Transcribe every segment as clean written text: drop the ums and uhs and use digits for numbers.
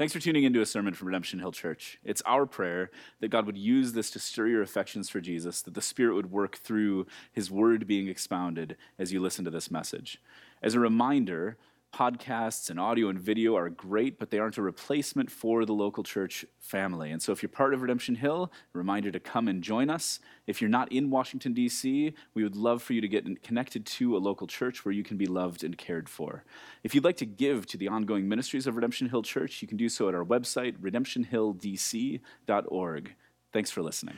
Thanks for tuning into a sermon from Redemption Hill Church. It's our prayer that God would use this to stir your affections for Jesus, that the Spirit would work through his word being expounded as you listen to this message. As a reminder, podcasts and audio and video are great, but they aren't a replacement for the local church family. And so if you're part of Redemption Hill, a reminder to come and join us. If you're not in Washington, D.C., we would love for you to get connected to a local church where you can be loved and cared for. If you'd like to give to the ongoing ministries of Redemption Hill Church, you can do so at our website, redemptionhilldc.org. Thanks for listening.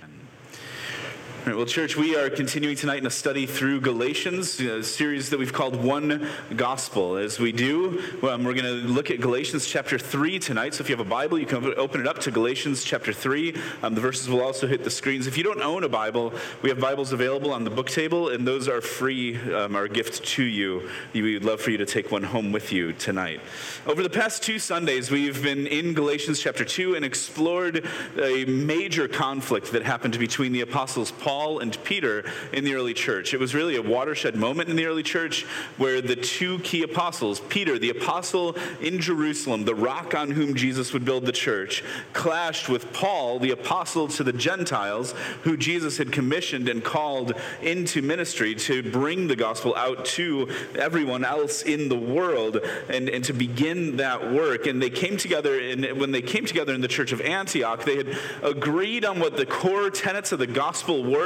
All right, well, church, we are continuing tonight in a study through Galatians, a series that we've called One Gospel. As we do, we're going to look at Galatians chapter 3 tonight. So if you have a Bible, you can open it up to Galatians chapter 3. The verses will also hit the screens. If you don't own a Bible, we have Bibles available on the book table, and those are free, our gift to you. We would love for you to take one home with you tonight. Over the past two Sundays, we've been in Galatians chapter 2 and explored a major conflict that happened between the apostles Paul and Peter in the early church. It was really a watershed moment in the early church where the two key apostles, Peter, the apostle in Jerusalem, the rock on whom Jesus would build the church, clashed with Paul, the apostle to the Gentiles, who Jesus had commissioned and called into ministry to bring the gospel out to everyone else in the world and to begin that work. And they came together, and when they came together in the church of Antioch, they had agreed on what the core tenets of the gospel were.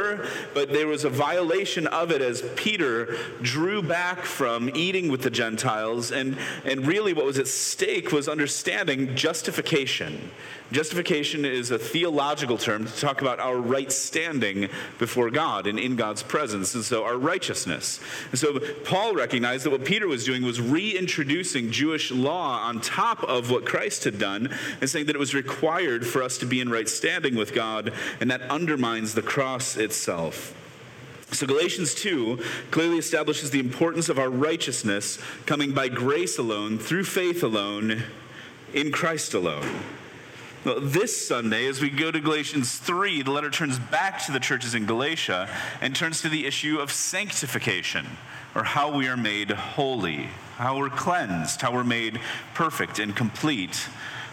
But there was a violation of it as Peter drew back from eating with the Gentiles, and really what was at stake was understanding justification. Justification is a theological term to talk about our right standing before God and in God's presence, and so our righteousness. And so Paul recognized that what Peter was doing was reintroducing Jewish law on top of what Christ had done and saying that it was required for us to be in right standing with God, and that undermines the cross itself. So Galatians 2 clearly establishes the importance of our righteousness coming by grace alone, through faith alone, in Christ alone. Well, this Sunday, as we go to Galatians 3, the letter turns back to the churches in Galatia and turns to the issue of sanctification, or how we are made holy, how we're cleansed, how we're made perfect and complete.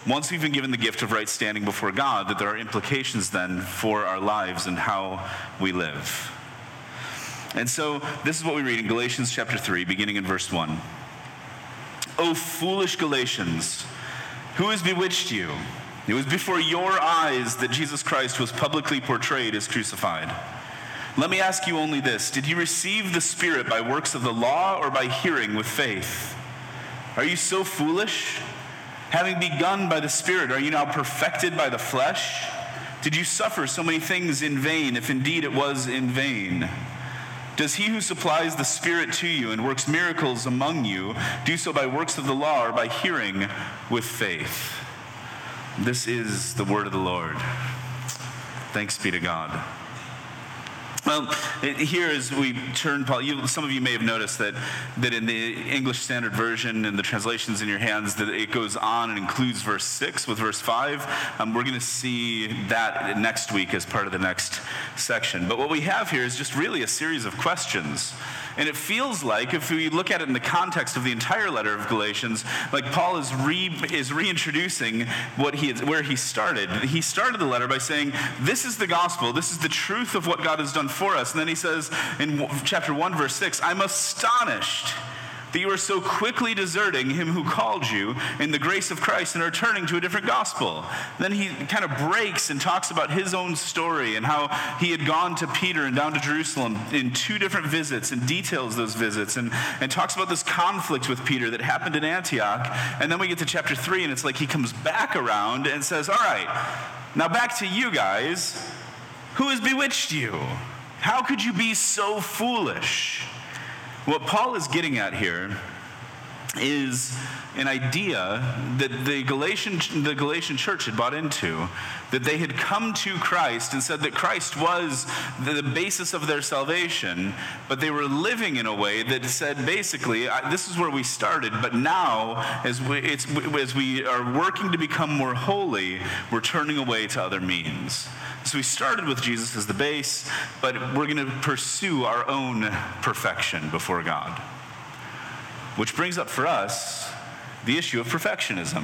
Once we've been given the gift of right standing before God, that there are implications then for our lives and how we live. And so this is what we read in Galatians chapter 3, beginning in verse 1. O foolish Galatians, who has bewitched you? It was before your eyes that Jesus Christ was publicly portrayed as crucified. Let me ask you only this: did you receive the Spirit by works of the law or by hearing with faith? Are you so foolish? Having begun by the Spirit, are you now perfected by the flesh? Did you suffer so many things in vain, if indeed it was in vain? Does he who supplies the Spirit to you and works miracles among you do so by works of the law or by hearing with faith? This is the word of the Lord. Thanks be to God. Well, here as we turn, Paul, some of you may have noticed that in the English Standard Version and the translations in your hands, that it goes on and includes verse 6 with verse 5. We're going to see that next week as part of the next section. But what we have here is just really a series of questions. And it feels like, if we look at it in the context of the entire letter of Galatians, like Paul is reintroducing where he started. He started the letter by saying, this is the gospel, this is the truth of what God has done for us. And then he says in chapter 1, verse 6, I'm astonished that you are so quickly deserting him who called you in the grace of Christ and are turning to a different gospel. Then he kind of breaks and talks about his own story and how he had gone to Peter and down to Jerusalem in two different visits and details those visits and talks about this conflict with Peter that happened in Antioch. And then we get to chapter 3 and it's like he comes back around and says, all right, now back to you guys. Who has bewitched you? How could you be so foolish? What Paul is getting at here is an idea that the Galatian church had bought into, that they had come to Christ and said that Christ was the basis of their salvation, but they were living in a way that said, basically, this is where we started, but now, as we are working to become more holy, we're turning away to other means. So we started with Jesus as the base, but we're going to pursue our own perfection before God. Which brings up for us the issue of perfectionism.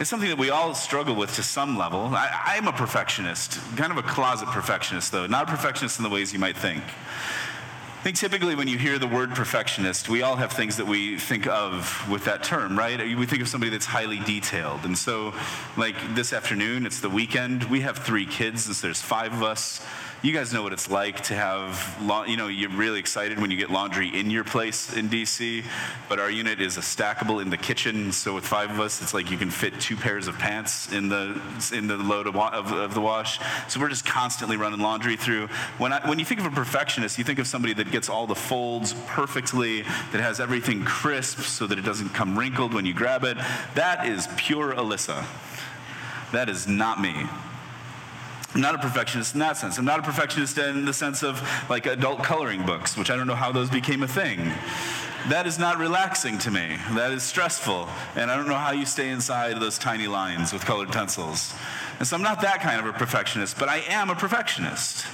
It's something that we all struggle with to some level. I'm a perfectionist, kind of a closet perfectionist, though, not a perfectionist in the ways you might think. I think typically when you hear the word perfectionist, we all have things that we think of with that term, right? We think of somebody that's highly detailed. And so, like this afternoon, it's the weekend. We have 3 kids, and so there's 5 of us. You guys know what it's like to have, you're really excited when you get laundry in your place in D.C., but our unit is a stackable in the kitchen, so with 5 of us, it's like you can fit 2 pairs of pants in the load of the wash. So we're just constantly running laundry through. When you think of a perfectionist, you think of somebody that gets all the folds perfectly, that has everything crisp so that it doesn't come wrinkled when you grab it. That is pure Alyssa. That is not me. I'm not a perfectionist in that sense. I'm not a perfectionist in the sense of like adult coloring books, which I don't know how those became a thing. That is not relaxing to me. That is stressful. And I don't know how you stay inside those tiny lines with colored pencils. And so I'm not that kind of a perfectionist, but I am a perfectionist.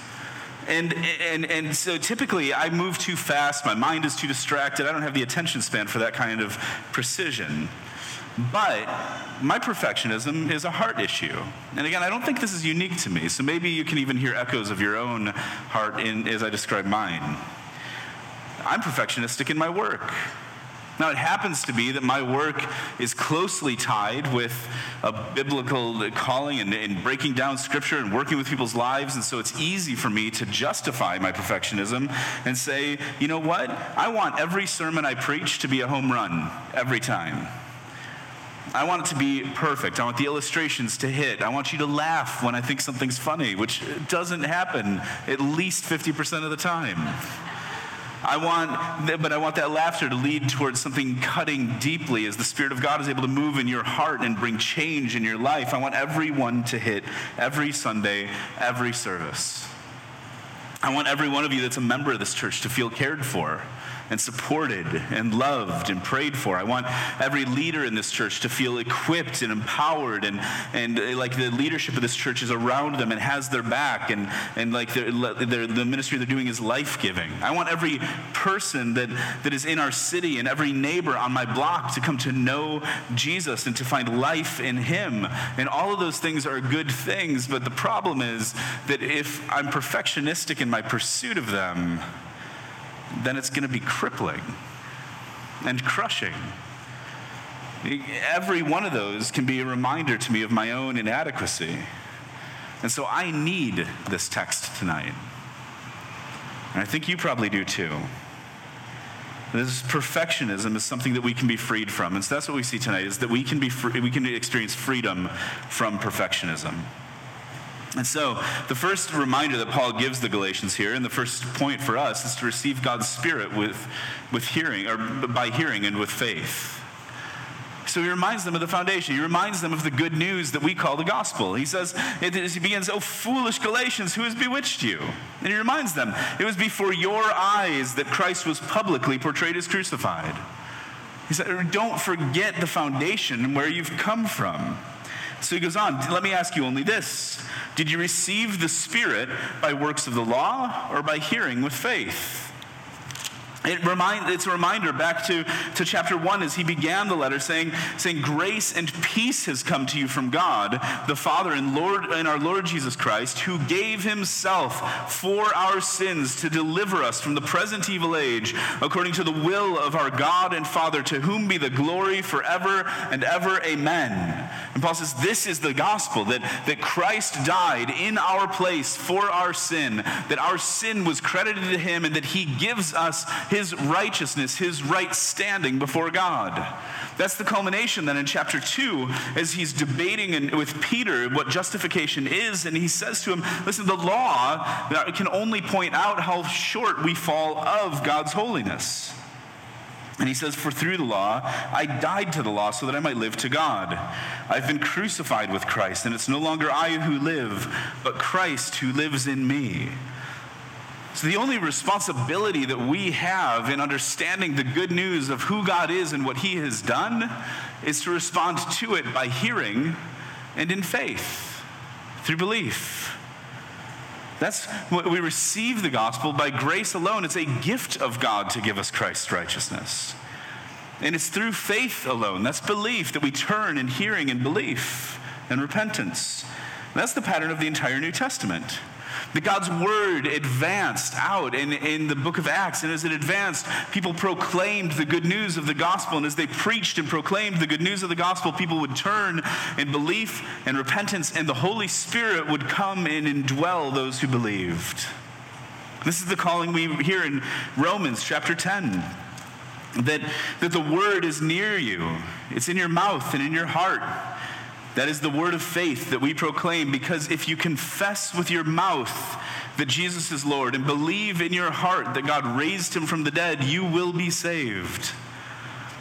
And so typically I move too fast. My mind is too distracted. I don't have the attention span for that kind of precision. But my perfectionism is a heart issue. And again, I don't think this is unique to me, so maybe you can even hear echoes of your own heart as I describe mine. I'm perfectionistic in my work. Now, it happens to be that my work is closely tied with a biblical calling and breaking down scripture and working with people's lives, and so it's easy for me to justify my perfectionism and say, you know what? I want every sermon I preach to be a home run every time. I want it to be perfect. I want the illustrations to hit. I want you to laugh when I think something's funny, which doesn't happen at least 50% of the time. I want that laughter to lead towards something cutting deeply as the Spirit of God is able to move in your heart and bring change in your life. I want everyone to hit every Sunday, every service. I want every one of you that's a member of this church to feel cared for and supported and loved and prayed for. I want every leader in this church to feel equipped and empowered and like the leadership of this church is around them and has their back and like the ministry they're doing is life-giving. I want every person that is in our city and every neighbor on my block to come to know Jesus and to find life in him. And all of those things are good things, but the problem is that if I'm perfectionistic in my pursuit of them, then it's going to be crippling and crushing. Every one of those can be a reminder to me of my own inadequacy. And so I need this text tonight. And I think you probably do too. This perfectionism is something that we can be freed from. And so that's what we see tonight, is that we can be we can experience freedom from perfectionism. And so the first reminder that Paul gives the Galatians here, and the first point for us, is to receive God's Spirit with hearing, or by hearing and with faith. So he reminds them of the foundation. He reminds them of the good news that we call the gospel. He says, as he begins, "O foolish Galatians, who has bewitched you?" And he reminds them, it was before your eyes that Christ was publicly portrayed as crucified. He said, don't forget the foundation and where you've come from. So he goes on, let me ask you only this. Did you receive the Spirit by works of the law or by hearing with faith? It's a reminder back to chapter 1 as he began the letter saying, "Grace and peace has come to you from God, the Father and our Lord Jesus Christ, who gave himself for our sins to deliver us from the present evil age, according to the will of our God and Father, to whom be the glory forever and ever. Amen." And Paul says, this is the gospel, that Christ died in our place for our sin, that our sin was credited to him, and that he gives us his righteousness, his right standing before God. That's the culmination then in chapter 2 as he's debating with Peter what justification is, and he says to him, listen, the law can only point out how short we fall of God's holiness. And he says, "For through the law, I died to the law so that I might live to God. I've been crucified with Christ, and it's no longer I who live, but Christ who lives in me." So the only responsibility that we have in understanding the good news of who God is and what he has done is to respond to it by hearing and in faith, through belief. That's what we receive the gospel by grace alone. It's a gift of God to give us Christ's righteousness. And it's through faith alone. That's belief, that we turn in hearing and belief and repentance. That's the pattern of the entire New Testament. That God's word advanced out in the book of Acts. And as it advanced, people proclaimed the good news of the gospel. And as they preached and proclaimed the good news of the gospel, people would turn in belief and repentance. And the Holy Spirit would come and indwell those who believed. This is the calling we hear in Romans chapter 10. That the word is near you. It's in your mouth and in your heart. That is the word of faith that we proclaim, because if you confess with your mouth that Jesus is Lord and believe in your heart that God raised him from the dead, you will be saved.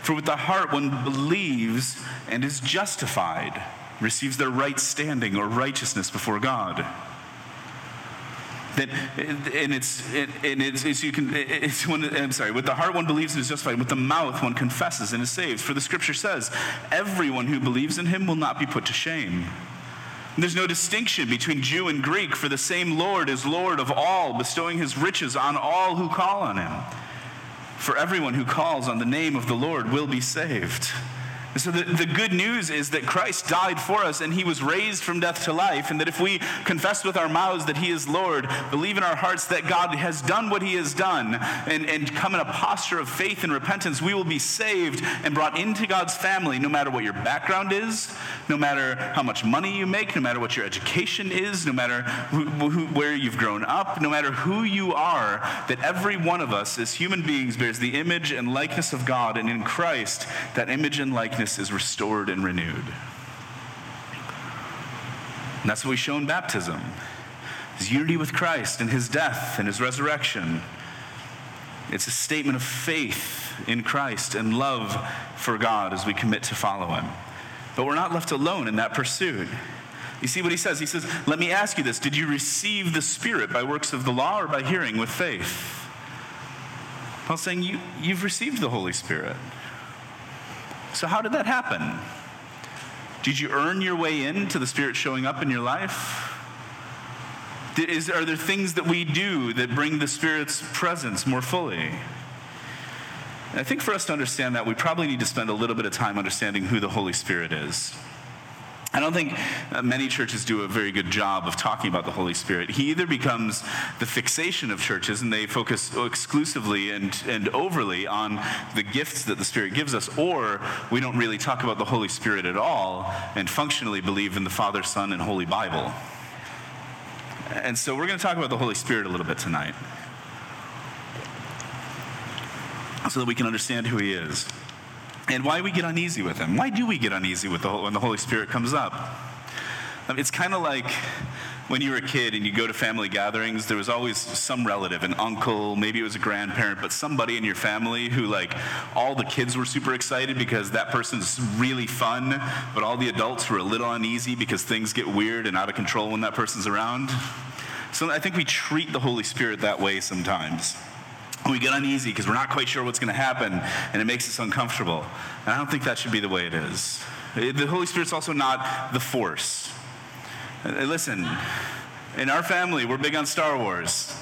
For with the heart one believes and is justified, receives their right standing or righteousness before God. With the heart one believes and is justified. With the mouth one confesses and is saved. For the scripture says, everyone who believes in him will not be put to shame. And there's no distinction between Jew and Greek, for the same Lord is Lord of all, bestowing his riches on all who call on him. For everyone who calls on the name of the Lord will be saved. So the good news is that Christ died for us and he was raised from death to life, and that if we confess with our mouths that he is Lord, believe in our hearts that God has done what he has done, and come in a posture of faith and repentance, we will be saved and brought into God's family, no matter what your background is, no matter how much money you make, no matter what your education is, no matter where you've grown up, no matter who you are, that every one of us as human beings bears the image and likeness of God, and in Christ that image and likeness is restored and renewed. And that's what we show in baptism, is unity with Christ and his death and his resurrection. It's a statement of faith in Christ and love for God as we commit to follow him. But we're not left alone in that pursuit. You see what he says? He says, let me ask you this. Did you receive the Spirit by works of the law or by hearing with faith? Paul's saying you've received the Holy Spirit. So how did that happen? Did you earn your way into the Spirit showing up in your life? Are there things that we do that bring the Spirit's presence more fully? And I think for us to understand that, we probably need to spend a little bit of time understanding who the Holy Spirit is. I don't think many churches do a very good job of talking about the Holy Spirit. He either becomes the fixation of churches, and they focus exclusively and overly on the gifts that the Spirit gives us, or we don't really talk about the Holy Spirit at all and functionally believe in the Father, Son, and Holy Bible. And so we're going to talk about the Holy Spirit a little bit tonight so that we can understand who he is. And why we get uneasy with him. Why do we get uneasy with when the Holy Spirit comes up? It's kind of like when you were a kid and you go to family gatherings, there was always some relative, an uncle, maybe it was a grandparent, but somebody in your family who, like, all the kids were super excited because that person's really fun, but all the adults were a little uneasy because things get weird and out of control when that person's around. So I think we treat the Holy Spirit that way sometimes. We get uneasy because we're not quite sure what's going to happen, and it makes us uncomfortable. And I don't think that should be the way it is. The Holy Spirit's also not the force. Listen, in our family, we're big on Star Wars.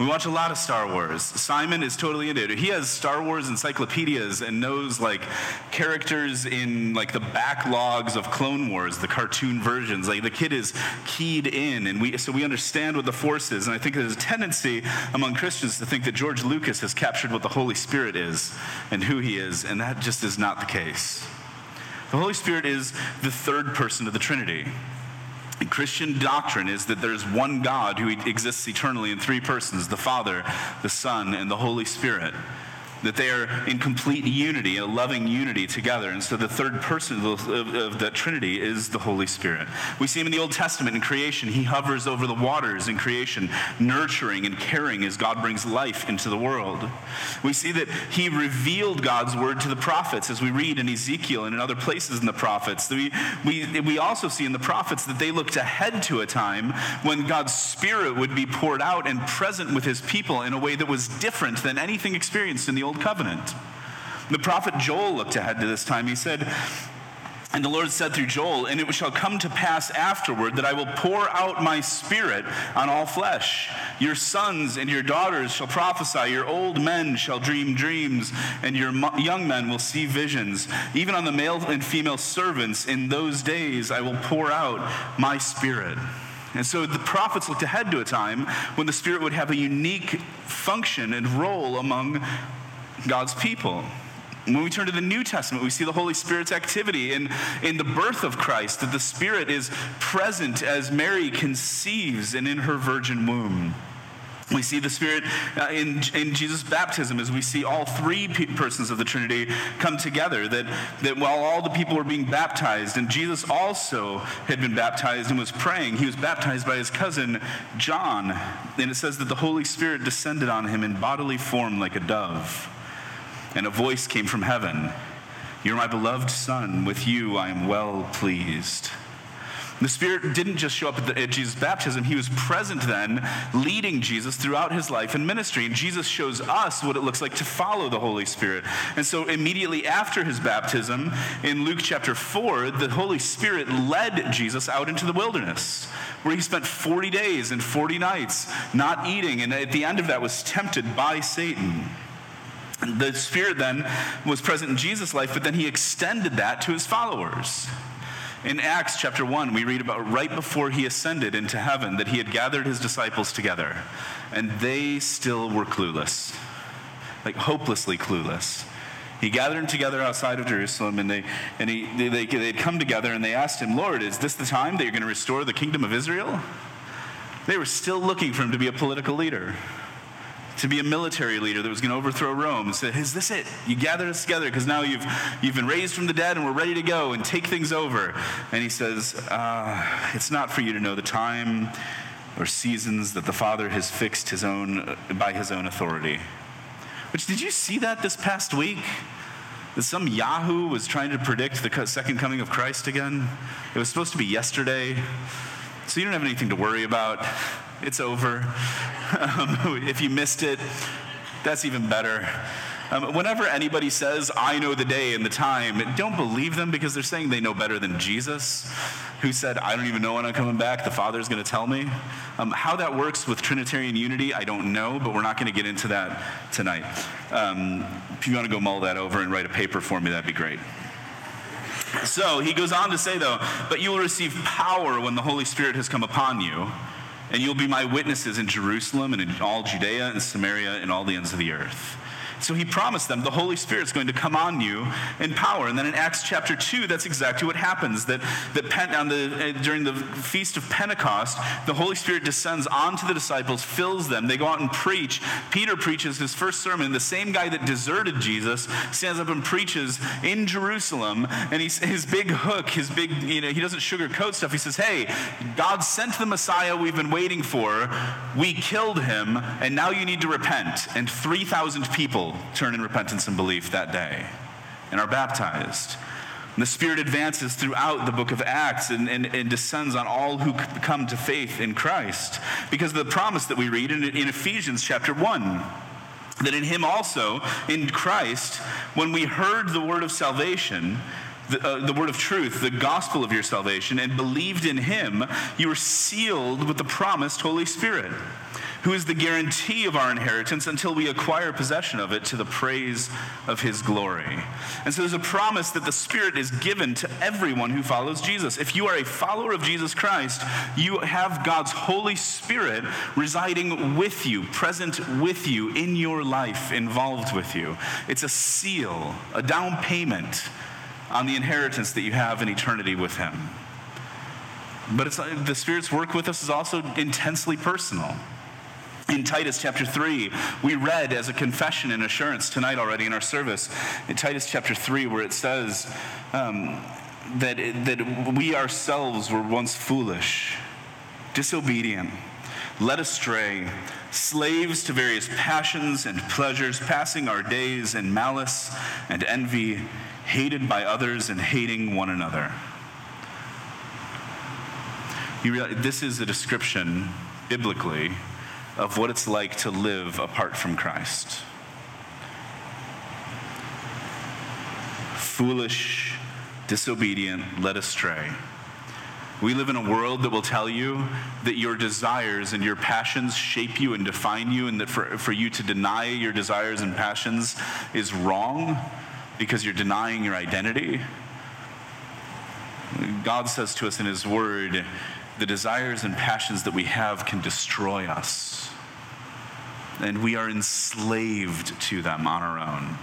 We watch a lot of Star Wars. Simon is totally into it. He has Star Wars encyclopedias and knows, like, characters in, like, the backlogs of Clone Wars, the cartoon versions. Like, the kid is keyed in, and so we understand what the force is. And I think there's a tendency among Christians to think that George Lucas has captured what the Holy Spirit is and who he is, and that just is not the case. The Holy Spirit is the third person of the Trinity. And Christian doctrine is that there's one God who exists eternally in three persons, the Father, the Son, and the Holy Spirit, that they are in complete unity, a loving unity together. And so the third person of the Trinity is the Holy Spirit. We see him in the Old Testament in creation. He hovers over the waters in creation, nurturing and caring as God brings life into the world. We see that he revealed God's word to the prophets, as we read in Ezekiel and in other places in the prophets. We also see in the prophets that they looked ahead to a time when God's Spirit would be poured out and present with his people in a way that was different than anything experienced in the Old Covenant. The prophet Joel looked ahead to this time. He said, and the Lord said through Joel, and it shall come to pass afterward that I will pour out my Spirit on all flesh. Your sons and your daughters shall prophesy. Your old men shall dream dreams, and your young men will see visions. Even on the male and female servants, in those days I will pour out my Spirit." And so the prophets looked ahead to a time when the Spirit would have a unique function and role among God's people. When we turn to the New Testament, we see the Holy Spirit's activity in the birth of Christ, that the Spirit is present as Mary conceives and in her virgin womb. We see the Spirit in Jesus' baptism as we see all three persons of the Trinity come together, that while all the people were being baptized, and Jesus also had been baptized and was praying, he was baptized by his cousin John. And it says that the Holy Spirit descended on him in bodily form like a dove. And a voice came from heaven, "You're my beloved Son, with you I am well pleased." The Spirit didn't just show up at Jesus' baptism, he was present then, leading Jesus throughout his life and ministry. And Jesus shows us what it looks like to follow the Holy Spirit. And so immediately after his baptism, in Luke chapter 4, the Holy Spirit led Jesus out into the wilderness, where he spent 40 days and 40 nights not eating, and at the end of that was tempted by Satan. The Spirit then was present in Jesus' life, but then he extended that to his followers. In Acts chapter 1, we read about right before he ascended into heaven that he had gathered his disciples together, and they still were clueless, like hopelessly clueless. He gathered them together outside of Jerusalem, and they'd come together, and they asked him, "Lord, is this the time that you're going to restore the kingdom of Israel?" They were still looking for him to be a political leader, to be a military leader that was going to overthrow Rome, and said, "Is this it? You gathered us together because now you've been raised from the dead and we're ready to go and take things over." And he says, "It's not for you to know the time or seasons that the Father has fixed by his own authority." Which, did you see that this past week? That some Yahoo was trying to predict the second coming of Christ again? It was supposed to be yesterday. So you don't have anything to worry about. It's over. If you missed it, that's even better. Whenever anybody says, "I know the day and the time," don't believe them, because they're saying they know better than Jesus, who said, "I don't even know when I'm coming back. The Father's going to tell me." How that works with Trinitarian unity, I don't know, but we're not going to get into that tonight. If you want to go mull that over and write a paper for me, that'd be great. So he goes on to say, though, "But you will receive power when the Holy Spirit has come upon you, and you'll be my witnesses in Jerusalem and in all Judea and Samaria and all the ends of the earth." So he promised them the Holy Spirit's going to come on you in power. And then in Acts chapter 2, that's exactly what happens. During the Feast of Pentecost, the Holy Spirit descends onto the disciples, fills them. They go out and preach. Peter preaches his first sermon. The same guy that deserted Jesus stands up and preaches in Jerusalem. And his big hook, he doesn't sugarcoat stuff. He says, "Hey, God sent the Messiah we've been waiting for. We killed him, and now you need to repent." And 3,000 people turn in repentance and belief that day and are baptized. And the Spirit advances throughout the book of Acts and descends on all who come to faith in Christ, because of the promise that we read in Ephesians chapter 1, that in him also, in Christ, when we heard the word of salvation, the word of truth, the gospel of your salvation, and believed in him, you were sealed with the promised Holy Spirit, who is the guarantee of our inheritance until we acquire possession of it, to the praise of his glory. And so there's a promise that the Spirit is given to everyone who follows Jesus. If you are a follower of Jesus Christ, you have God's Holy Spirit residing with you, present with you, in your life, involved with you. It's a seal, a down payment on the inheritance that you have in eternity with him. But the Spirit's work with us is also intensely personal. In Titus chapter 3, we read as a confession and assurance tonight already in our service, in Titus chapter 3, where it says that we ourselves were once foolish, disobedient, led astray, slaves to various passions and pleasures, passing our days in malice and envy, hated by others and hating one another. You realize this is a description, biblically, of what it's like to live apart from Christ. Foolish, disobedient, led astray. We live in a world that will tell you that your desires and your passions shape you and define you, and that for you to deny your desires and passions is wrong because you're denying your identity. God says to us in his word, the desires and passions that we have can destroy us, and we are enslaved to them on our own.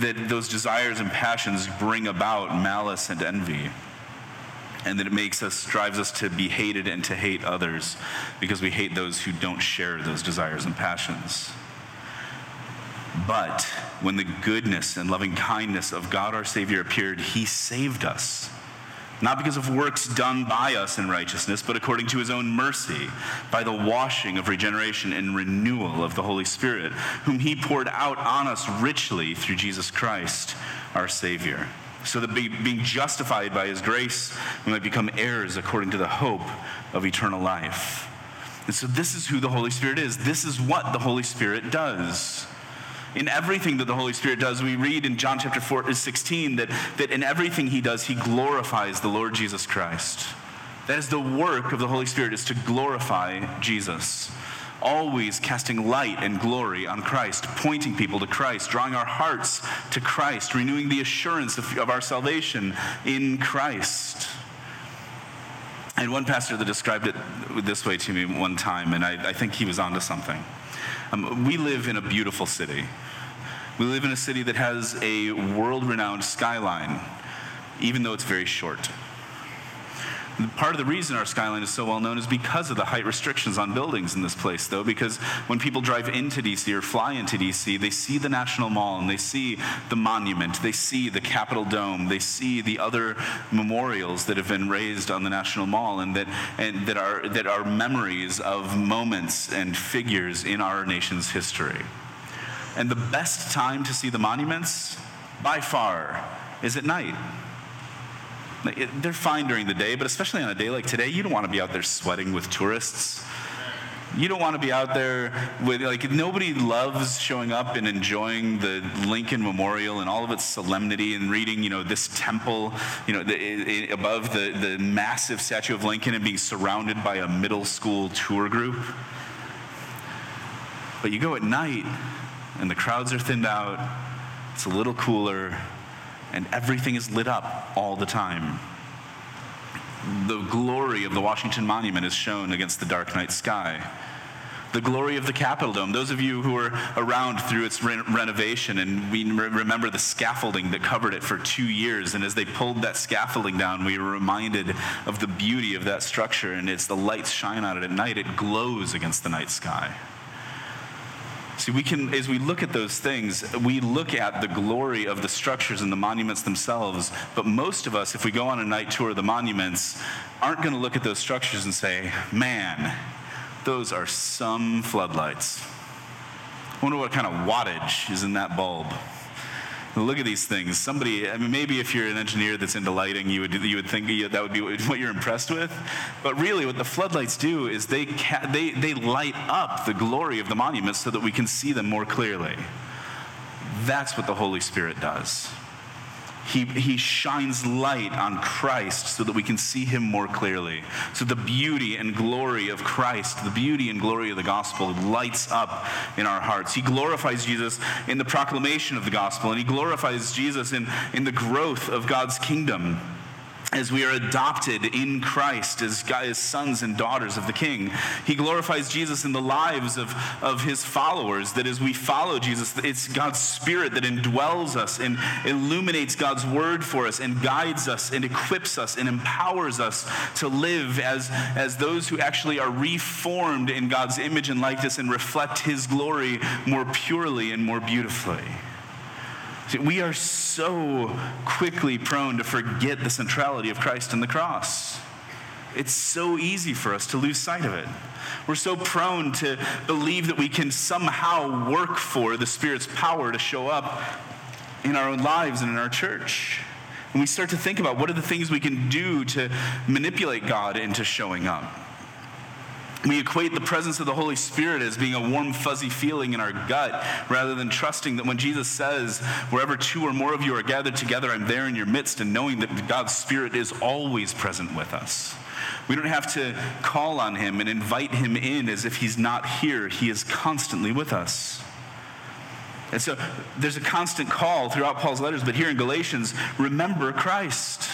That those desires and passions bring about malice and envy, and that it drives us to be hated and to hate others because we hate those who don't share those desires and passions. But when the goodness and loving kindness of God our Savior appeared, he saved us, not because of works done by us in righteousness, but according to his own mercy, by the washing of regeneration and renewal of the Holy Spirit, whom he poured out on us richly through Jesus Christ, our Savior, so that being justified by his grace, we might become heirs according to the hope of eternal life. And so this is who the Holy Spirit is. This is what the Holy Spirit does. In everything that the Holy Spirit does, we read in John chapter 16 that in everything he does, he glorifies the Lord Jesus Christ. That is the work of the Holy Spirit, is to glorify Jesus. Always casting light and glory on Christ, pointing people to Christ, drawing our hearts to Christ, renewing the assurance of our salvation in Christ. And one pastor that described it this way to me one time, and I think he was onto something. We live in a beautiful city. We live in a city that has a world-renowned skyline, even though it's very short. Part of the reason our skyline is so well known is because of the height restrictions on buildings in this place, though, because when people drive into D.C. or fly into D.C., they see the National Mall, and they see the monument, they see the Capitol Dome, they see the other memorials that have been raised on the National Mall, and that are memories of moments and figures in our nation's history. And the best time to see the monuments, by far, is at night. They're fine during the day, but especially on a day like today, you don't want to be out there sweating with tourists. You don't want to be out there with, nobody loves showing up and enjoying the Lincoln Memorial and all of its solemnity and reading, this temple, above the massive statue of Lincoln and being surrounded by a middle school tour group. But you go at night, and the crowds are thinned out, it's a little cooler, and everything is lit up all the time. The glory of the Washington Monument is shown against the dark night sky. The glory of the Capitol Dome. Those of you who were around through its renovation, and we remember the scaffolding that covered it for 2 years, and as they pulled that scaffolding down, we were reminded of the beauty of that structure, and as the lights shine on it at night, it glows against the night sky. See, as we look at those things, we look at the glory of the structures and the monuments themselves, but most of us, if we go on a night tour of the monuments, aren't going to look at those structures and say, man, those are some floodlights. I wonder what kind of wattage is in that bulb. Look at these things. Maybe if you're an engineer that's into lighting, you would think that would be what you're impressed with. But really, what the floodlights do is they light up the glory of the monuments so that we can see them more clearly. That's what the Holy Spirit does. He shines light on Christ so that we can see him more clearly. So the beauty and glory of Christ, the beauty and glory of the gospel lights up in our hearts. He glorifies Jesus in the proclamation of the gospel, and he glorifies Jesus in the growth of God's kingdom as we are adopted in Christ as sons and daughters of the King. He glorifies Jesus in the lives of his followers, that as we follow Jesus, it's God's Spirit that indwells us and illuminates God's word for us and guides us and equips us and empowers us to live as those who actually are reformed in God's image and likeness and reflect his glory more purely and more beautifully. We are so quickly prone to forget the centrality of Christ and the cross. It's so easy for us to lose sight of it. We're so prone to believe that we can somehow work for the Spirit's power to show up in our own lives and in our church. And we start to think about what are the things we can do to manipulate God into showing up. We equate the presence of the Holy Spirit as being a warm, fuzzy feeling in our gut, rather than trusting that when Jesus says, wherever two or more of you are gathered together, I'm there in your midst, and knowing that God's Spirit is always present with us. We don't have to call on him and invite him in as if he's not here. He is constantly with us. And so there's a constant call throughout Paul's letters, but here in Galatians, remember Christ.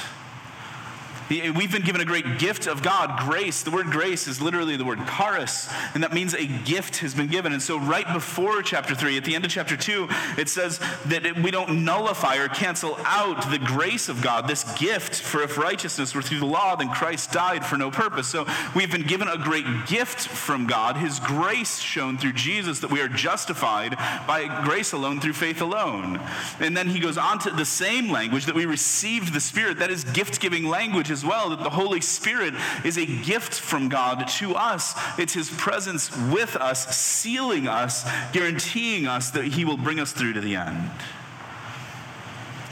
We've been given a great gift of God, grace. The word grace is literally the word charis, and that means a gift has been given. And so right before chapter 3, at the end of chapter 2, it says that we don't nullify or cancel out the grace of God, this gift, for if righteousness were through the law, then Christ died for no purpose. So we've been given a great gift from God, his grace shown through Jesus, that we are justified by grace alone through faith alone. And then he goes on to the same language, that we received the Spirit. That is gift-giving language as well, that the Holy Spirit is a gift from God to us. It's his presence with us, sealing us, guaranteeing us that he will bring us through to the end.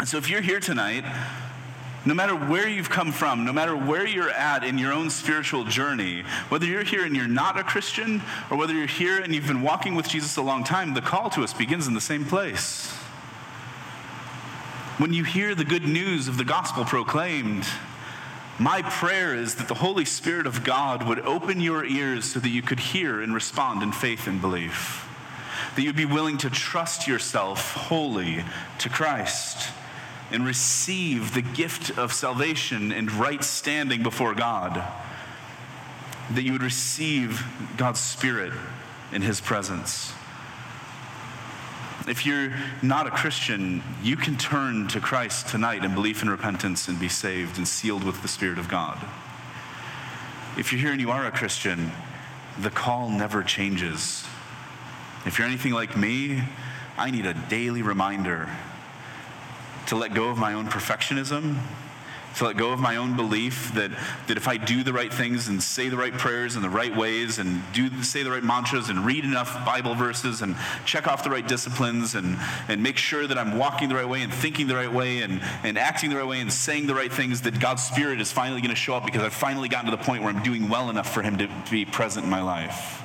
And so if you're here tonight, no matter where you've come from, no matter where you're at in your own spiritual journey, whether you're here and you're not a Christian, or whether you're here and you've been walking with Jesus a long time, the call to us begins in the same place. When you hear the good news of the gospel proclaimed, my prayer is that the Holy Spirit of God would open your ears so that you could hear and respond in faith and belief, that you'd be willing to trust yourself wholly to Christ and receive the gift of salvation and right standing before God, that you would receive God's Spirit in his presence. If you're not a Christian, you can turn to Christ tonight in belief and repentance and be saved and sealed with the Spirit of God. If you're here and you are a Christian, the call never changes. If you're anything like me, I need a daily reminder to let go of my own perfectionism, to let go of my own belief that if I do the right things and say the right prayers in the right ways and say the right mantras and read enough Bible verses and check off the right disciplines and make sure that I'm walking the right way and thinking the right way and acting the right way and saying the right things, that God's Spirit is finally going to show up because I've finally gotten to the point where I'm doing well enough for him to be present in my life.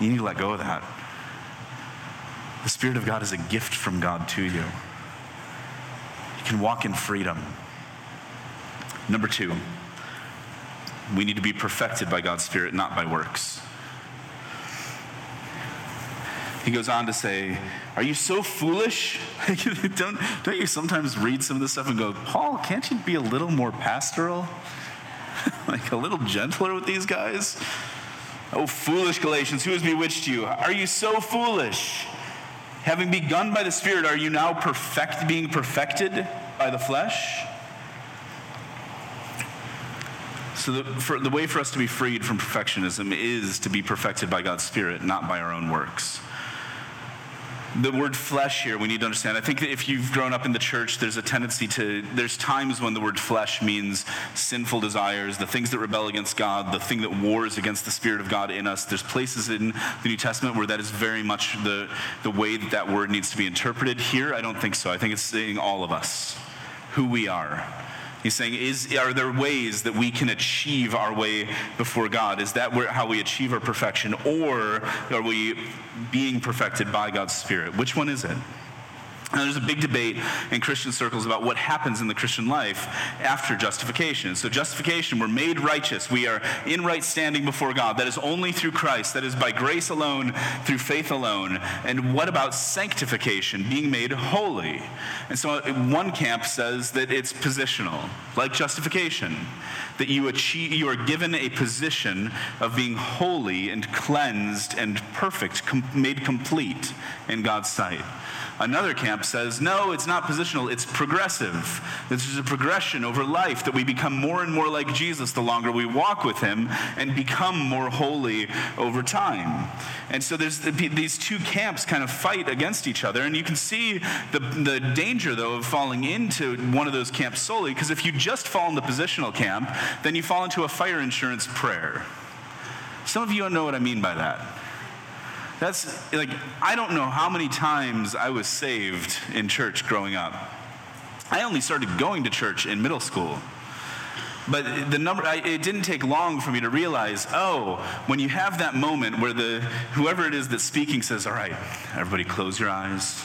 You need to let go of that. The Spirit of God is a gift from God to you. You can walk in freedom. Number 2, we need to be perfected by God's Spirit, not by works. He goes on to say, are you so foolish? Don't you sometimes read some of this stuff and go, Paul, can't you be a little more pastoral? Like a little gentler with these guys? Oh, foolish Galatians, who has bewitched you? Are you so foolish? Having begun by the Spirit, are you now being perfected by the flesh? So the way for us to be freed from perfectionism is to be perfected by God's Spirit, not by our own works. The word flesh here, we need to understand. I think that if you've grown up in the church, there's a tendency there's times when the word flesh means sinful desires, the things that rebel against God, the thing that wars against the Spirit of God in us. There's places in the New Testament where that is very much the way that word needs to be interpreted. Here, I don't think so. I think it's saying all of us, who we are. He's saying, are there ways that we can achieve our way before God? Is that how we achieve our perfection? Or are we being perfected by God's Spirit? Which one is it? Now, there's a big debate in Christian circles about what happens in the Christian life after justification. So justification, we're made righteous. We are in right standing before God. That is only through Christ. That is by grace alone, through faith alone. And what about sanctification, being made holy? And so one camp says that it's positional, like justification, that you are given a position of being holy and cleansed and perfect, made complete in God's sight. Another camp says, no, it's not positional, it's progressive. This is a progression over life, that we become more and more like Jesus the longer we walk with him and become more holy over time. And so there's these two camps kind of fight against each other, and you can see the danger, though, of falling into one of those camps solely, because if you just fall in the positional camp, then you fall into a fire insurance prayer. Some of you don't know what I mean by that. That's like, I don't know how many times I was saved in church growing up. I only started going to church in middle school. But the number, it didn't take long for me to realize, oh, when you have that moment where whoever it is that's speaking says, all right, everybody close your eyes,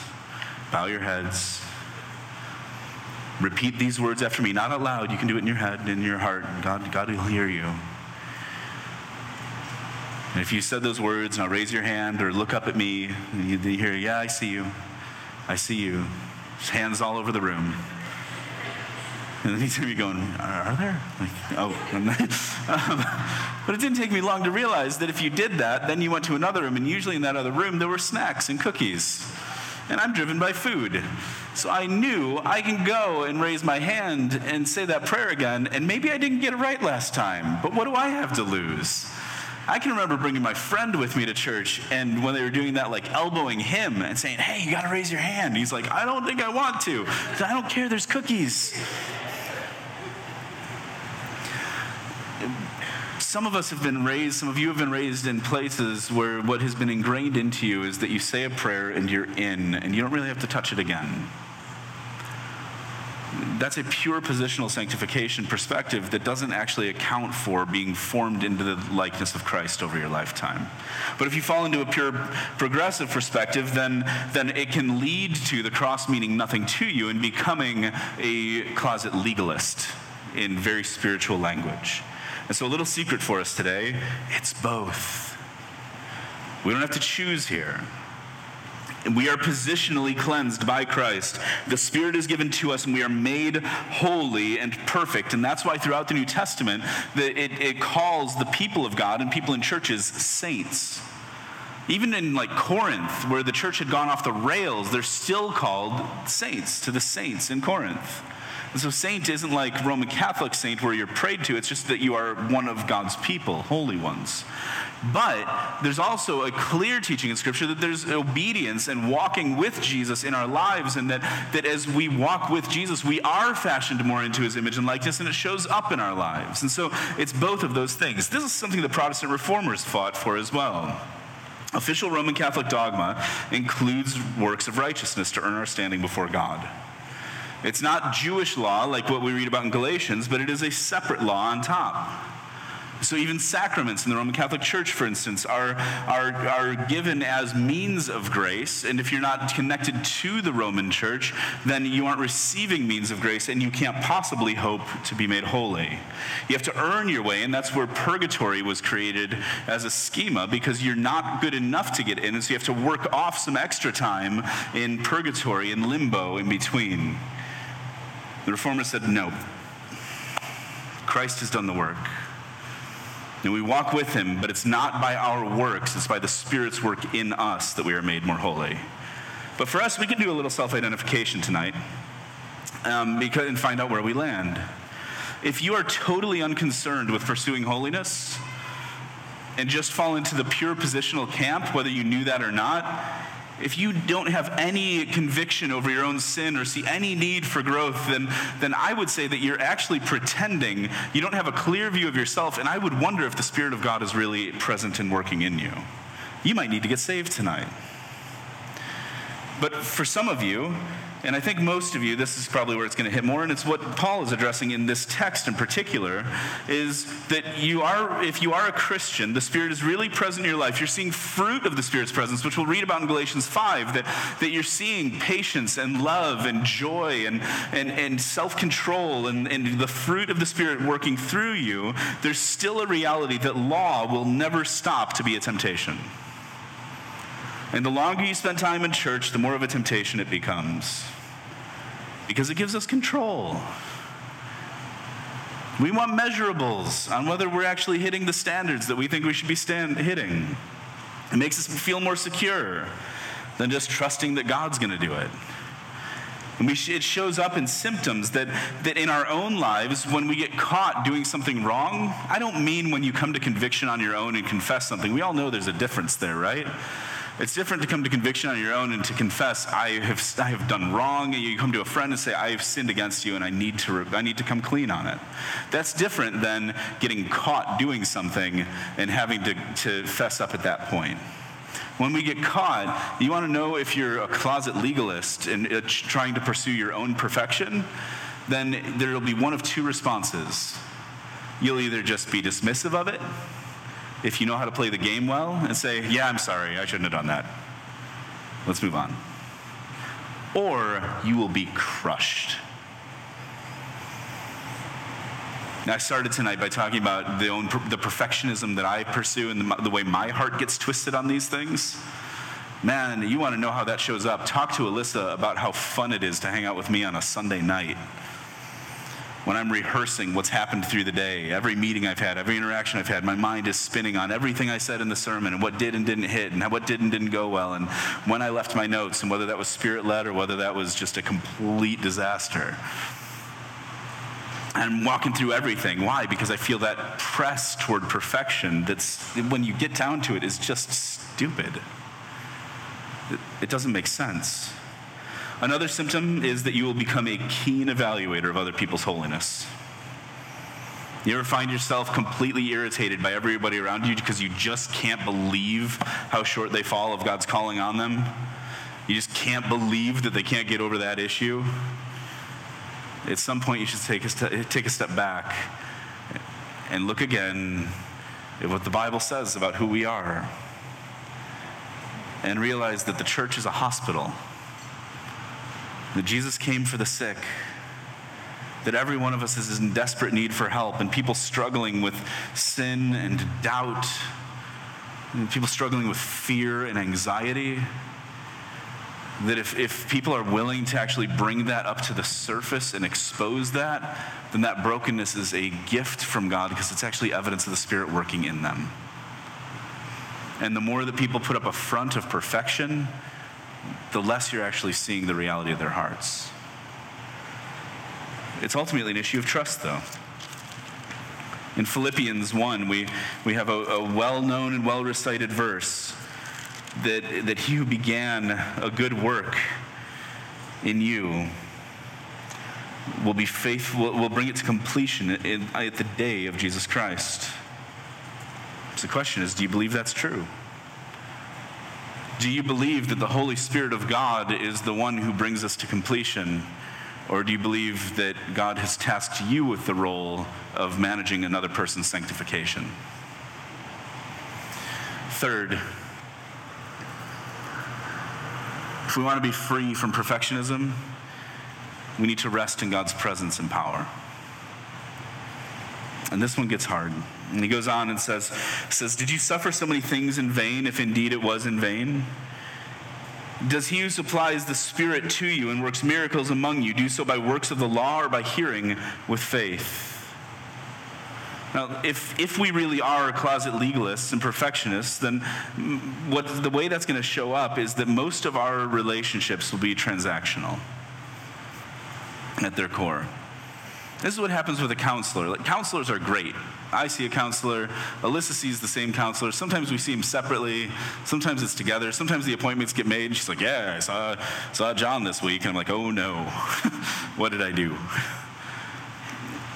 bow your heads, repeat these words after me, not out loud, you can do it in your head, in your heart, God will hear you. And if you said those words, now raise your hand or look up at me, and you hear, yeah, I see you, I see you. There's hands all over the room. And then he's going to be going, are there? Like, oh. But it didn't take me long to realize that if you did that, then you went to another room, and usually in that other room there were snacks and cookies. And I'm driven by food. So I knew I can go and raise my hand and say that prayer again, and maybe I didn't get it right last time, but what do I have to lose? I can remember bringing my friend with me to church, and when they were doing that, like elbowing him and saying, hey, you got to raise your hand. And he's like, I don't think I want to. I don't care, there's cookies. Some of us have been raised, some of you have been raised in places where what has been ingrained into you is that you say a prayer and you're in, and you don't really have to touch it again. That's a pure positional sanctification perspective that doesn't actually account for being formed into the likeness of Christ over your lifetime. But if you fall into a pure progressive perspective, then it can lead to the cross meaning nothing to you and becoming a closet legalist in very spiritual language. And so a little secret for us today, it's both. We don't have to choose here. And we are positionally cleansed by Christ. The Spirit is given to us, and we are made holy and perfect. And that's why throughout the New Testament, it calls the people of God and people in churches saints. Even in like Corinth, where the church had gone off the rails, they're still called saints, to the saints in Corinth. And so saint isn't like Roman Catholic saint where you're prayed to. It's just that you are one of God's people, holy ones. But there's also a clear teaching in Scripture that there's obedience and walking with Jesus in our lives, and that as we walk with Jesus, we are fashioned more into his image and likeness, and it shows up in our lives. And so it's both of those things. This is something the Protestant reformers fought for as well. Official Roman Catholic dogma includes works of righteousness to earn our standing before God. It's not Jewish law like what we read about in Galatians, but it is a separate law on top. So even sacraments in the Roman Catholic Church, for instance, are given as means of grace, and if you're not connected to the Roman Church, then you aren't receiving means of grace, and you can't possibly hope to be made holy. You have to earn your way, and that's where purgatory was created as a schema, because you're not good enough to get in, and so you have to work off some extra time in purgatory and limbo in between. The reformer said, no, Christ has done the work. And we walk with him, but it's not by our works, it's by the Spirit's work in us that we are made more holy. But for us, we can do a little self-identification tonight and find out where we land. If you are totally unconcerned with pursuing holiness and just fall into the pure positional camp, whether you knew that or not, if you don't have any conviction over your own sin or see any need for growth, then I would say that you're actually pretending. You don't have a clear view of yourself, and I would wonder if the Spirit of God is really present and working in you. You might need to get saved tonight. But for some of you, and I think most of you, this is probably where it's going to hit more, and it's what Paul is addressing in this text in particular, is that if you are a Christian, the Spirit is really present in your life. You're seeing fruit of the Spirit's presence, which we'll read about in Galatians 5, that you're seeing patience and love and joy and self-control and the fruit of the Spirit working through you. There's still a reality that law will never stop to be a temptation. And the longer you spend time in church, the more of a temptation it becomes. Because it gives us control. We want measurables on whether we're actually hitting the standards that we think we should be hitting. It makes us feel more secure than just trusting that God's going to do it. And it shows up in symptoms that in our own lives, when we get caught doing something wrong, I don't mean when you come to conviction on your own and confess something. We all know there's a difference there, right? It's different to come to conviction on your own and to confess, I have done wrong, and you come to a friend and say, I have sinned against you, and I need to come clean on it. That's different than getting caught doing something and having to fess up at that point. When we get caught, you want to know if you're a closet legalist and trying to pursue your own perfection, then there will be one of two responses. You'll either just be dismissive of it, if you know how to play the game well, and say, yeah, I'm sorry, I shouldn't have done that. Let's move on. Or you will be crushed. Now, I started tonight by talking about the perfectionism that I pursue and the way my heart gets twisted on these things. Man, you want to know how that shows up? Talk to Alyssa about how fun it is to hang out with me on a Sunday night. When I'm rehearsing what's happened through the day, every meeting I've had, every interaction I've had, my mind is spinning on everything I said in the sermon and what did and didn't hit and what did and didn't go well and when I left my notes and whether that was spirit-led or whether that was just a complete disaster. I'm walking through everything. Why? Because I feel that press toward perfection that's, when you get down to it, is just stupid. It doesn't make sense. Another symptom is that you will become a keen evaluator of other people's holiness. You ever find yourself completely irritated by everybody around you because you just can't believe how short they fall of God's calling on them? You just can't believe that they can't get over that issue? At some point, you should take a step back and look again at what the Bible says about who we are and realize that the church is a hospital, that Jesus came for the sick, that every one of us is in desperate need for help, and people struggling with sin and doubt, and people struggling with fear and anxiety, that if people are willing to actually bring that up to the surface and expose that, then that brokenness is a gift from God because it's actually evidence of the Spirit working in them. And the more that people put up a front of perfection, the less you're actually seeing the reality of their hearts. It's ultimately an issue of trust, though. In Philippians 1, we have a well-known and well-recited verse that he who began a good work in you will be faithful, will bring it to completion at the day of Jesus Christ. So the question is, do you believe that's true? Do you believe that the Holy Spirit of God is the one who brings us to completion? Or do you believe that God has tasked you with the role of managing another person's sanctification? Third, if we want to be free from perfectionism, we need to rest in God's presence and power. And this one gets hard. And he goes on and says, "Did you suffer so many things in vain, if indeed it was in vain? Does he who supplies the Spirit to you and works miracles among you do so by works of the law or by hearing with faith?" Now, if we really are closet legalists and perfectionists, then the way that's going to show up is that most of our relationships will be transactional at their core. This is what happens with a counselor. Counselors are great. I see a counselor. Alyssa sees the same counselor. Sometimes we see them separately. Sometimes it's together. Sometimes the appointments get made. She's like, yeah, I saw John this week. And I'm like, oh, no. What did I do?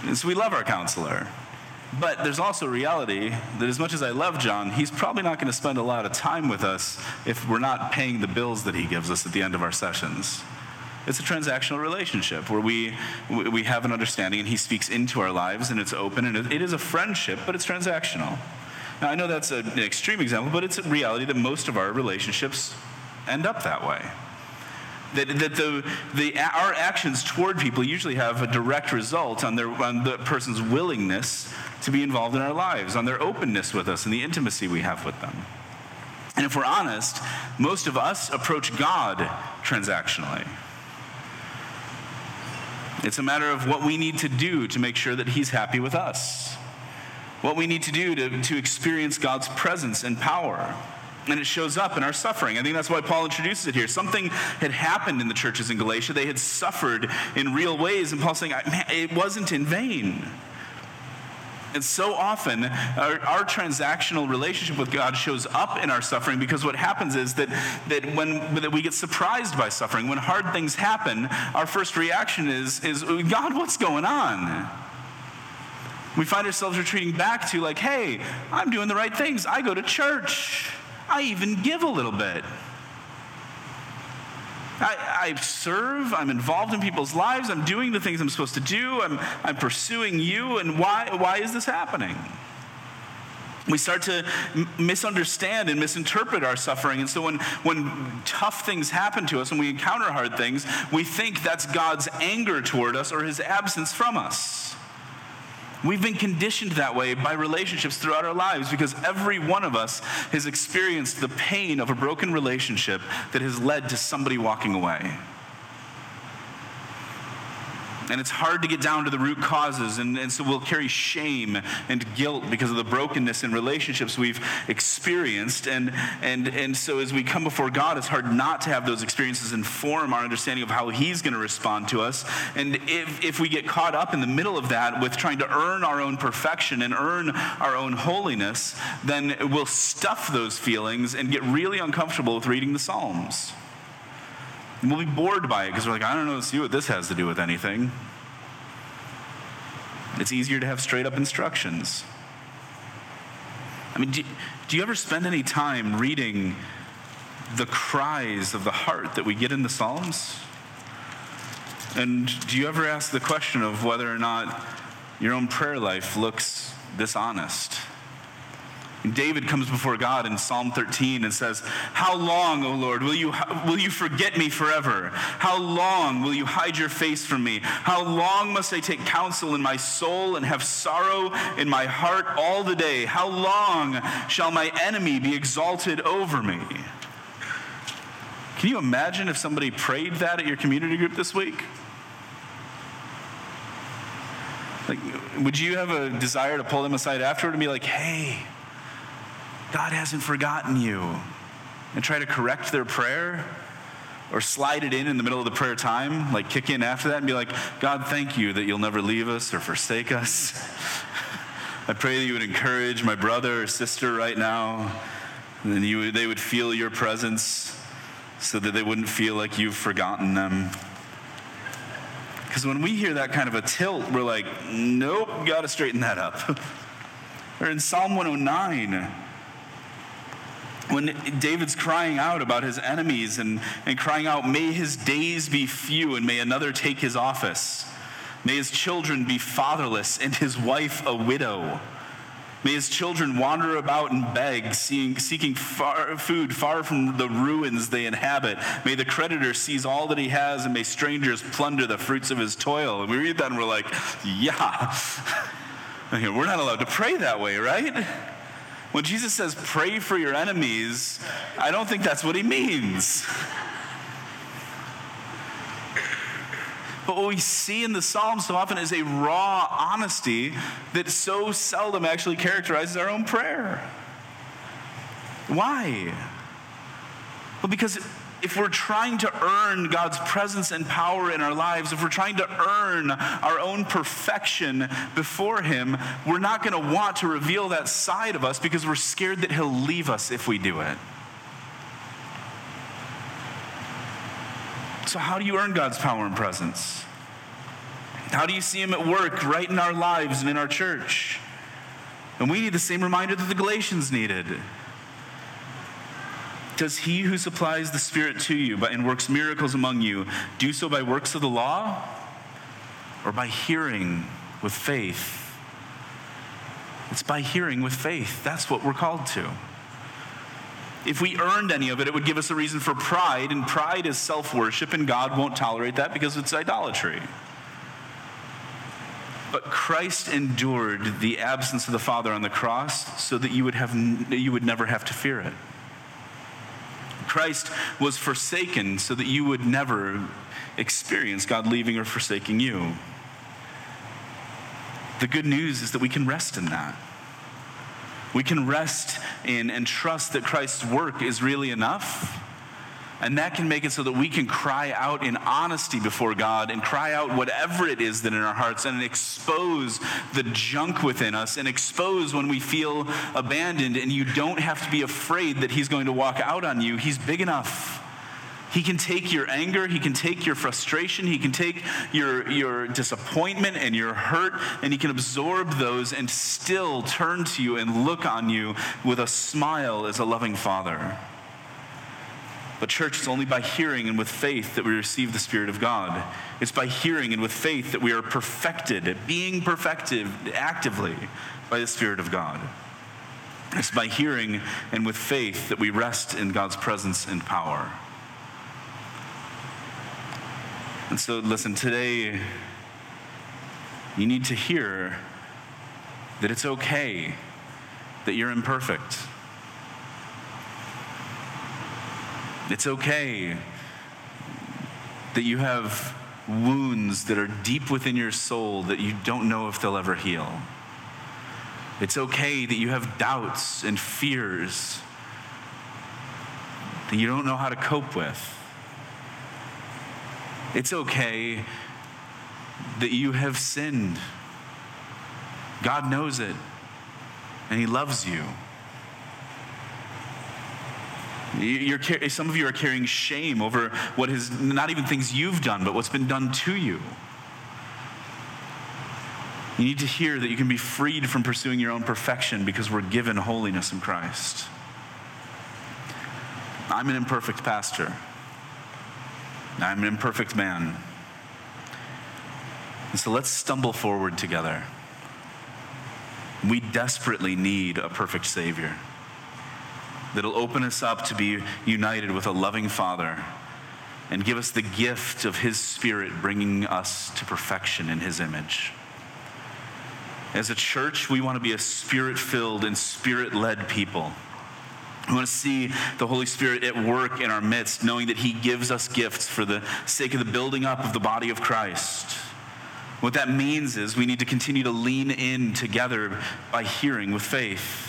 And so we love our counselor. But there's also reality that as much as I love John, he's probably not going to spend a lot of time with us if we're not paying the bills that he gives us at the end of our sessions. It's a transactional relationship where we have an understanding and he speaks into our lives and it's open and it is a friendship, but it's transactional. Now, I know that's an extreme example, but it's a reality that most of our relationships end up that way. That our actions toward people usually have a direct result on the person's willingness to be involved in our lives, on their openness with us and the intimacy we have with them. And if we're honest, most of us approach God transactionally. It's a matter of what we need to do to make sure that he's happy with us, what we need to do to experience God's presence and power. And it shows up in our suffering. I think that's why Paul introduces it here. Something had happened in the churches in Galatia. They had suffered in real ways. And Paul's saying, man, it wasn't in vain. And so often, our transactional relationship with God shows up in our suffering because what happens is that when we get surprised by suffering, when hard things happen, our first reaction is God, what's going on? We find ourselves retreating back to like, hey, I'm doing the right things. I go to church. I even give a little bit. I serve, I'm involved in people's lives, I'm doing the things I'm supposed to do, I'm pursuing you, and why is this happening? We start to misunderstand and misinterpret our suffering. And so when tough things happen to us, when we encounter hard things, we think that's God's anger toward us or his absence from us. We've been conditioned that way by relationships throughout our lives because every one of us has experienced the pain of a broken relationship that has led to somebody walking away. And it's hard to get down to the root causes, and so we'll carry shame and guilt because of the brokenness in relationships we've experienced. And so as we come before God, it's hard not to have those experiences inform our understanding of how he's going to respond to us. And if we get caught up in the middle of that with trying to earn our own perfection and earn our own holiness, then we'll stuff those feelings and get really uncomfortable with reading the Psalms. And we'll be bored by it because we're like, I don't know, see what this has to do with anything. It's easier to have straight up instructions. I mean, do you ever spend any time reading the cries of the heart that we get in the Psalms? And do you ever ask the question of whether or not your own prayer life looks this honest? David comes before God in Psalm 13 and says, "How long, O Lord, will you forget me forever? How long will you hide your face from me? How long must I take counsel in my soul and have sorrow in my heart all the day? How long shall my enemy be exalted over me?" Can you imagine if somebody prayed that at your community group this week? Like, would you have a desire to pull them aside afterward and be like, "Hey, God hasn't forgotten you," and try to correct their prayer or slide it in the middle of the prayer time, like kick in after that and be like, "God, thank you that you'll never leave us or forsake us. I pray that you would encourage my brother or sister right now, and then they would feel your presence so that they wouldn't feel like you've forgotten them." Because when we hear that kind of a tilt, we're like, nope, got to straighten that up. Or in Psalm 109, when David's crying out about his enemies and crying out, "May his days be few and may another take his office. May his children be fatherless and his wife a widow. May his children wander about and beg, seeking food far from the ruins they inhabit. May the creditor seize all that he has and may strangers plunder the fruits of his toil." And we read that and we're like, yeah. We're not allowed to pray that way, right? When Jesus says, "Pray for your enemies," I don't think that's what he means. But what we see in the Psalms so often is a raw honesty that so seldom actually characterizes our own prayer. Why? Well, because if we're trying to earn God's presence and power in our lives, if we're trying to earn our own perfection before him, we're not going to want to reveal that side of us because we're scared that he'll leave us if we do it. So how do you earn God's power and presence? How do you see him at work right in our lives and in our church? And we need the same reminder that the Galatians needed. "Does he who supplies the Spirit to you and works miracles among you do so by works of the law or by hearing with faith?" It's by hearing with faith. That's what we're called to. If we earned any of it, it would give us a reason for pride, and pride is self-worship, and God won't tolerate that because it's idolatry. But Christ endured the absence of the Father on the cross so that you would never have to fear it. Christ was forsaken so that you would never experience God leaving or forsaking you. The good news is that we can rest in that. We can rest in and trust that Christ's work is really enough. And that can make it so that we can cry out in honesty before God and cry out whatever it is that in our hearts and expose the junk within us and expose when we feel abandoned, and you don't have to be afraid that he's going to walk out on you. He's big enough. He can take your anger. He can take your frustration. He can take your disappointment and your hurt, and he can absorb those and still turn to you and look on you with a smile as a loving father. But church, it's only by hearing and with faith that we receive the Spirit of God. It's by hearing and with faith that we are perfected, being perfected actively by the Spirit of God. It's by hearing and with faith that we rest in God's presence and power. And so, listen, today, you need to hear that it's okay that you're imperfect. It's okay that you have wounds that are deep within your soul that you don't know if they'll ever heal. It's okay that you have doubts and fears that you don't know how to cope with. It's okay that you have sinned. God knows it, and He loves you. Some of you are carrying shame over what is not even things you've done, but what's been done to you. You need to hear that you can be freed from pursuing your own perfection because we're given holiness in Christ. I'm an imperfect pastor. I'm an imperfect man. And so let's stumble forward together. We desperately need a perfect Savior that'll open us up to be united with a loving Father and give us the gift of His Spirit bringing us to perfection in His image. As a church, we want to be a Spirit-filled and Spirit-led people. We want to see the Holy Spirit at work in our midst, knowing that He gives us gifts for the sake of the building up of the body of Christ. What that means is we need to continue to lean in together by hearing with faith.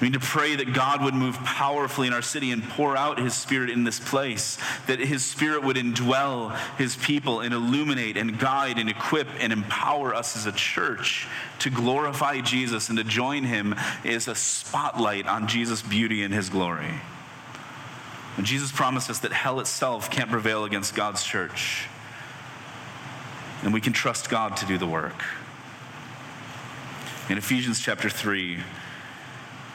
We need to pray that God would move powerfully in our city and pour out His Spirit in this place, that His Spirit would indwell His people and illuminate and guide and equip and empower us as a church to glorify Jesus and to join Him as a spotlight on Jesus' beauty and His glory. And Jesus promised us that hell itself can't prevail against God's church, and we can trust God to do the work. In Ephesians chapter 3,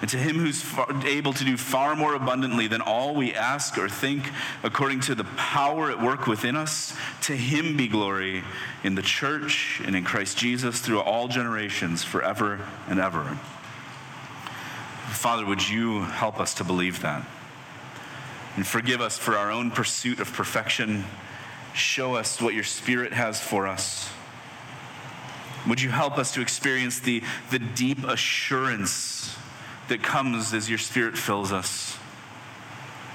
And to Him who's able to do far more abundantly than all we ask or think, according to the power at work within us, to Him be glory in the church and in Christ Jesus through all generations, forever and ever. Father, would you help us to believe that? And forgive us for our own pursuit of perfection. Show us what your Spirit has for us. Would you help us to experience the deep assurance that comes as your Spirit fills us.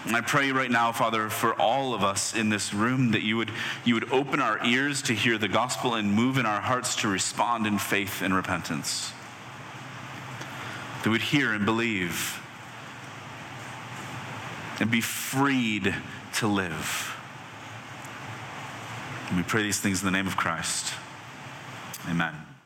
And I pray right now, Father, for all of us in this room, that you would open our ears to hear the gospel and move in our hearts to respond in faith and repentance. That we would hear and believe and be freed to live. And we pray these things in the name of Christ. Amen.